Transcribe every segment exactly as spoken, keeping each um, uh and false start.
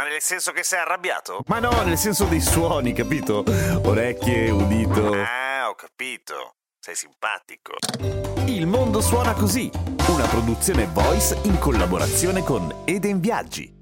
Ma nel senso che sei arrabbiato? Ma no, nel senso dei suoni, capito? Orecchie, udito... Ah, ho capito. Sei simpatico. Il Mondo Suona Così, una produzione Voice in collaborazione con Eden Viaggi.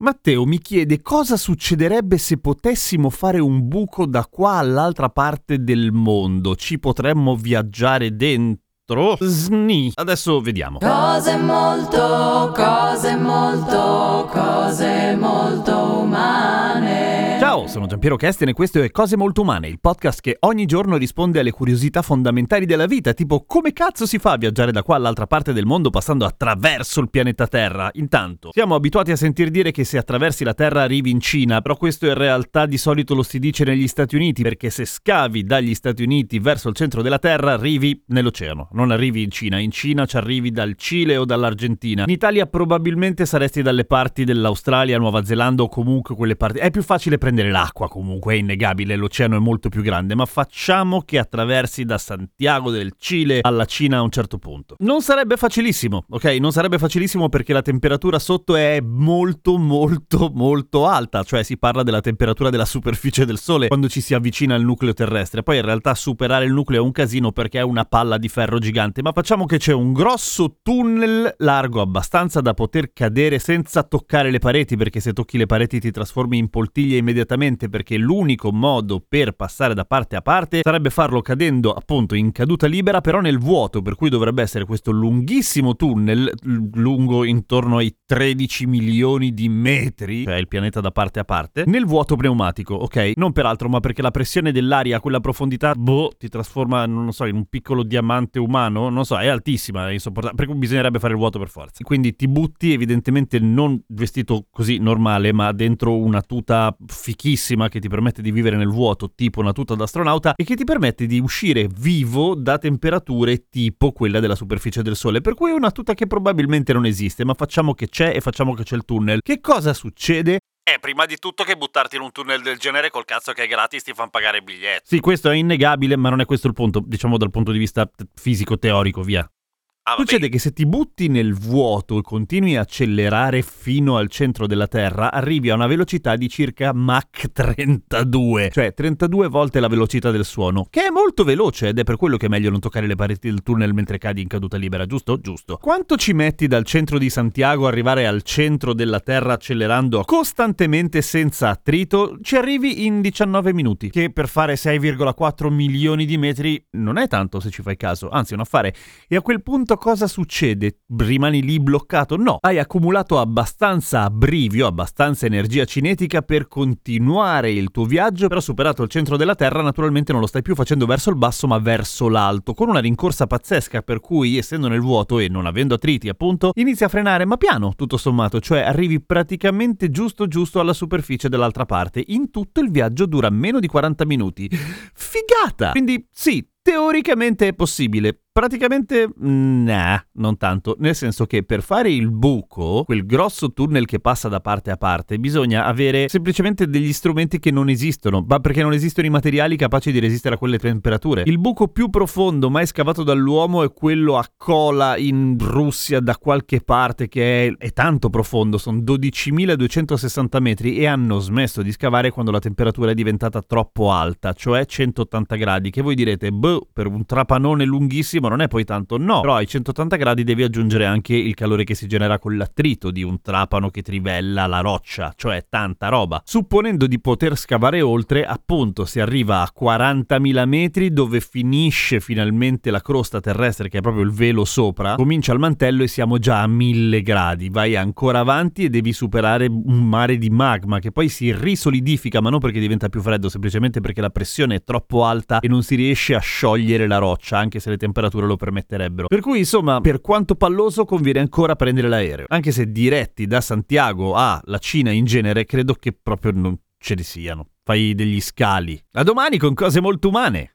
Matteo mi chiede cosa succederebbe se potessimo fare un buco da qua all'altra parte del mondo. Ci potremmo viaggiare dentro? Sni. Adesso vediamo. Cose molto, cose molto, cose molto umane. Ciao, sono Gianpiero Kesten e questo è Cose Molto Umane, il podcast che ogni giorno risponde alle curiosità fondamentali della vita, tipo come cazzo si fa a viaggiare da qua all'altra parte del mondo passando attraverso il pianeta Terra? Intanto, siamo abituati a sentir dire che se attraversi la Terra arrivi in Cina, però questo in realtà di solito lo si dice negli Stati Uniti, perché se scavi dagli Stati Uniti verso il centro della Terra arrivi nell'oceano, non arrivi in Cina. In Cina ci arrivi dal Cile o dall'Argentina. In Italia probabilmente saresti dalle parti dell'Australia, Nuova Zelanda o comunque quelle parti. È più facile prendere l'acqua, comunque è innegabile, l'oceano è molto più grande, ma facciamo che attraversi da Santiago del Cile alla Cina a un certo punto. Non sarebbe facilissimo, ok? Non sarebbe facilissimo perché la temperatura sotto è molto molto molto alta, cioè si parla della temperatura della superficie del Sole quando ci si avvicina al nucleo terrestre. Poi in realtà superare il nucleo è un casino perché è una palla di ferro gigante, ma facciamo che c'è un grosso tunnel largo abbastanza da poter cadere senza toccare le pareti, perché se tocchi le pareti ti trasformi in poltiglie immediatamente, perché l'unico modo per passare da parte a parte sarebbe farlo cadendo appunto in caduta libera, però nel vuoto, per cui dovrebbe essere questo lunghissimo tunnel lungo intorno ai tredici milioni di metri, cioè il pianeta da parte a parte, nel vuoto pneumatico, ok? Non per altro, ma perché la pressione dell'aria a quella profondità, boh, ti trasforma, non so, in un piccolo diamante umano, non so, è altissima, è insopportabile, per cui bisognerebbe fare il vuoto per forza. Quindi ti butti evidentemente non vestito così normale, ma dentro una tuta fichissima che ti permette di vivere nel vuoto, tipo una tuta d'astronauta, e che ti permette di uscire vivo da temperature tipo quella della superficie del Sole, per cui è una tuta che probabilmente non esiste, ma facciamo che c'è e facciamo che c'è il tunnel. Che cosa succede? Eh, prima di tutto che buttarti in un tunnel del genere col cazzo che è gratis ti fanno pagare il biglietto. Sì, questo è innegabile, ma non è questo il punto, diciamo dal punto di vista fisico-teorico, via. Ah, succede che se ti butti nel vuoto e continui a accelerare fino al centro della Terra, arrivi a una velocità di circa Mach trentadue, cioè trentadue volte la velocità del suono, che è molto veloce ed è per quello che è meglio non toccare le pareti del tunnel mentre cadi in caduta libera, giusto? Giusto. Quanto ci metti dal centro di Santiago a arrivare al centro della Terra accelerando costantemente senza attrito? Ci arrivi in diciannove minuti, che per fare sei virgola quattro milioni di metri non è tanto se ci fai caso, anzi è un affare. E a quel punto cosa succede? Rimani lì bloccato? No, hai accumulato abbastanza abbrivio, abbastanza energia cinetica per continuare il tuo viaggio, però superato il centro della Terra naturalmente non lo stai più facendo verso il basso ma verso l'alto, con una rincorsa pazzesca, per cui essendo nel vuoto e non avendo attriti appunto inizi a frenare, ma piano tutto sommato, cioè arrivi praticamente giusto giusto alla superficie dell'altra parte. In tutto il viaggio dura meno di quaranta minuti. Figata! Quindi sì, teoricamente è possibile. Praticamente, nah, non tanto, nel senso che per fare il buco, quel grosso tunnel che passa da parte a parte, bisogna avere semplicemente degli strumenti che non esistono, ma perché non esistono i materiali capaci di resistere a quelle temperature. Il buco più profondo mai scavato dall'uomo è quello a Kola in Russia da qualche parte, che è, è tanto profondo, sono dodicimiladuecentosessanta metri, e hanno smesso di scavare quando la temperatura è diventata troppo alta, cioè centottanta gradi, che voi direte, boh, per un trapanone lunghissimo non è poi tanto. No, però ai centottanta gradi devi aggiungere anche il calore che si genera con l'attrito di un trapano che trivella la roccia, cioè tanta roba. Supponendo di poter scavare oltre, appunto si arriva a quarantamila metri, dove finisce finalmente la crosta terrestre, che è proprio il velo sopra, comincia il mantello e siamo già a mille gradi. Vai ancora avanti e devi superare un mare di magma che poi si risolidifica, ma non perché diventa più freddo, semplicemente perché la pressione è troppo alta e non si riesce a sciogliere la roccia, anche se le temperature temperature lo permetterebbero. Per cui insomma, per quanto palloso, conviene ancora prendere l'aereo, anche se diretti da Santiago alla Cina in genere credo che proprio non ce ne siano. Fai degli scali. A domani con Cose Molto Umane.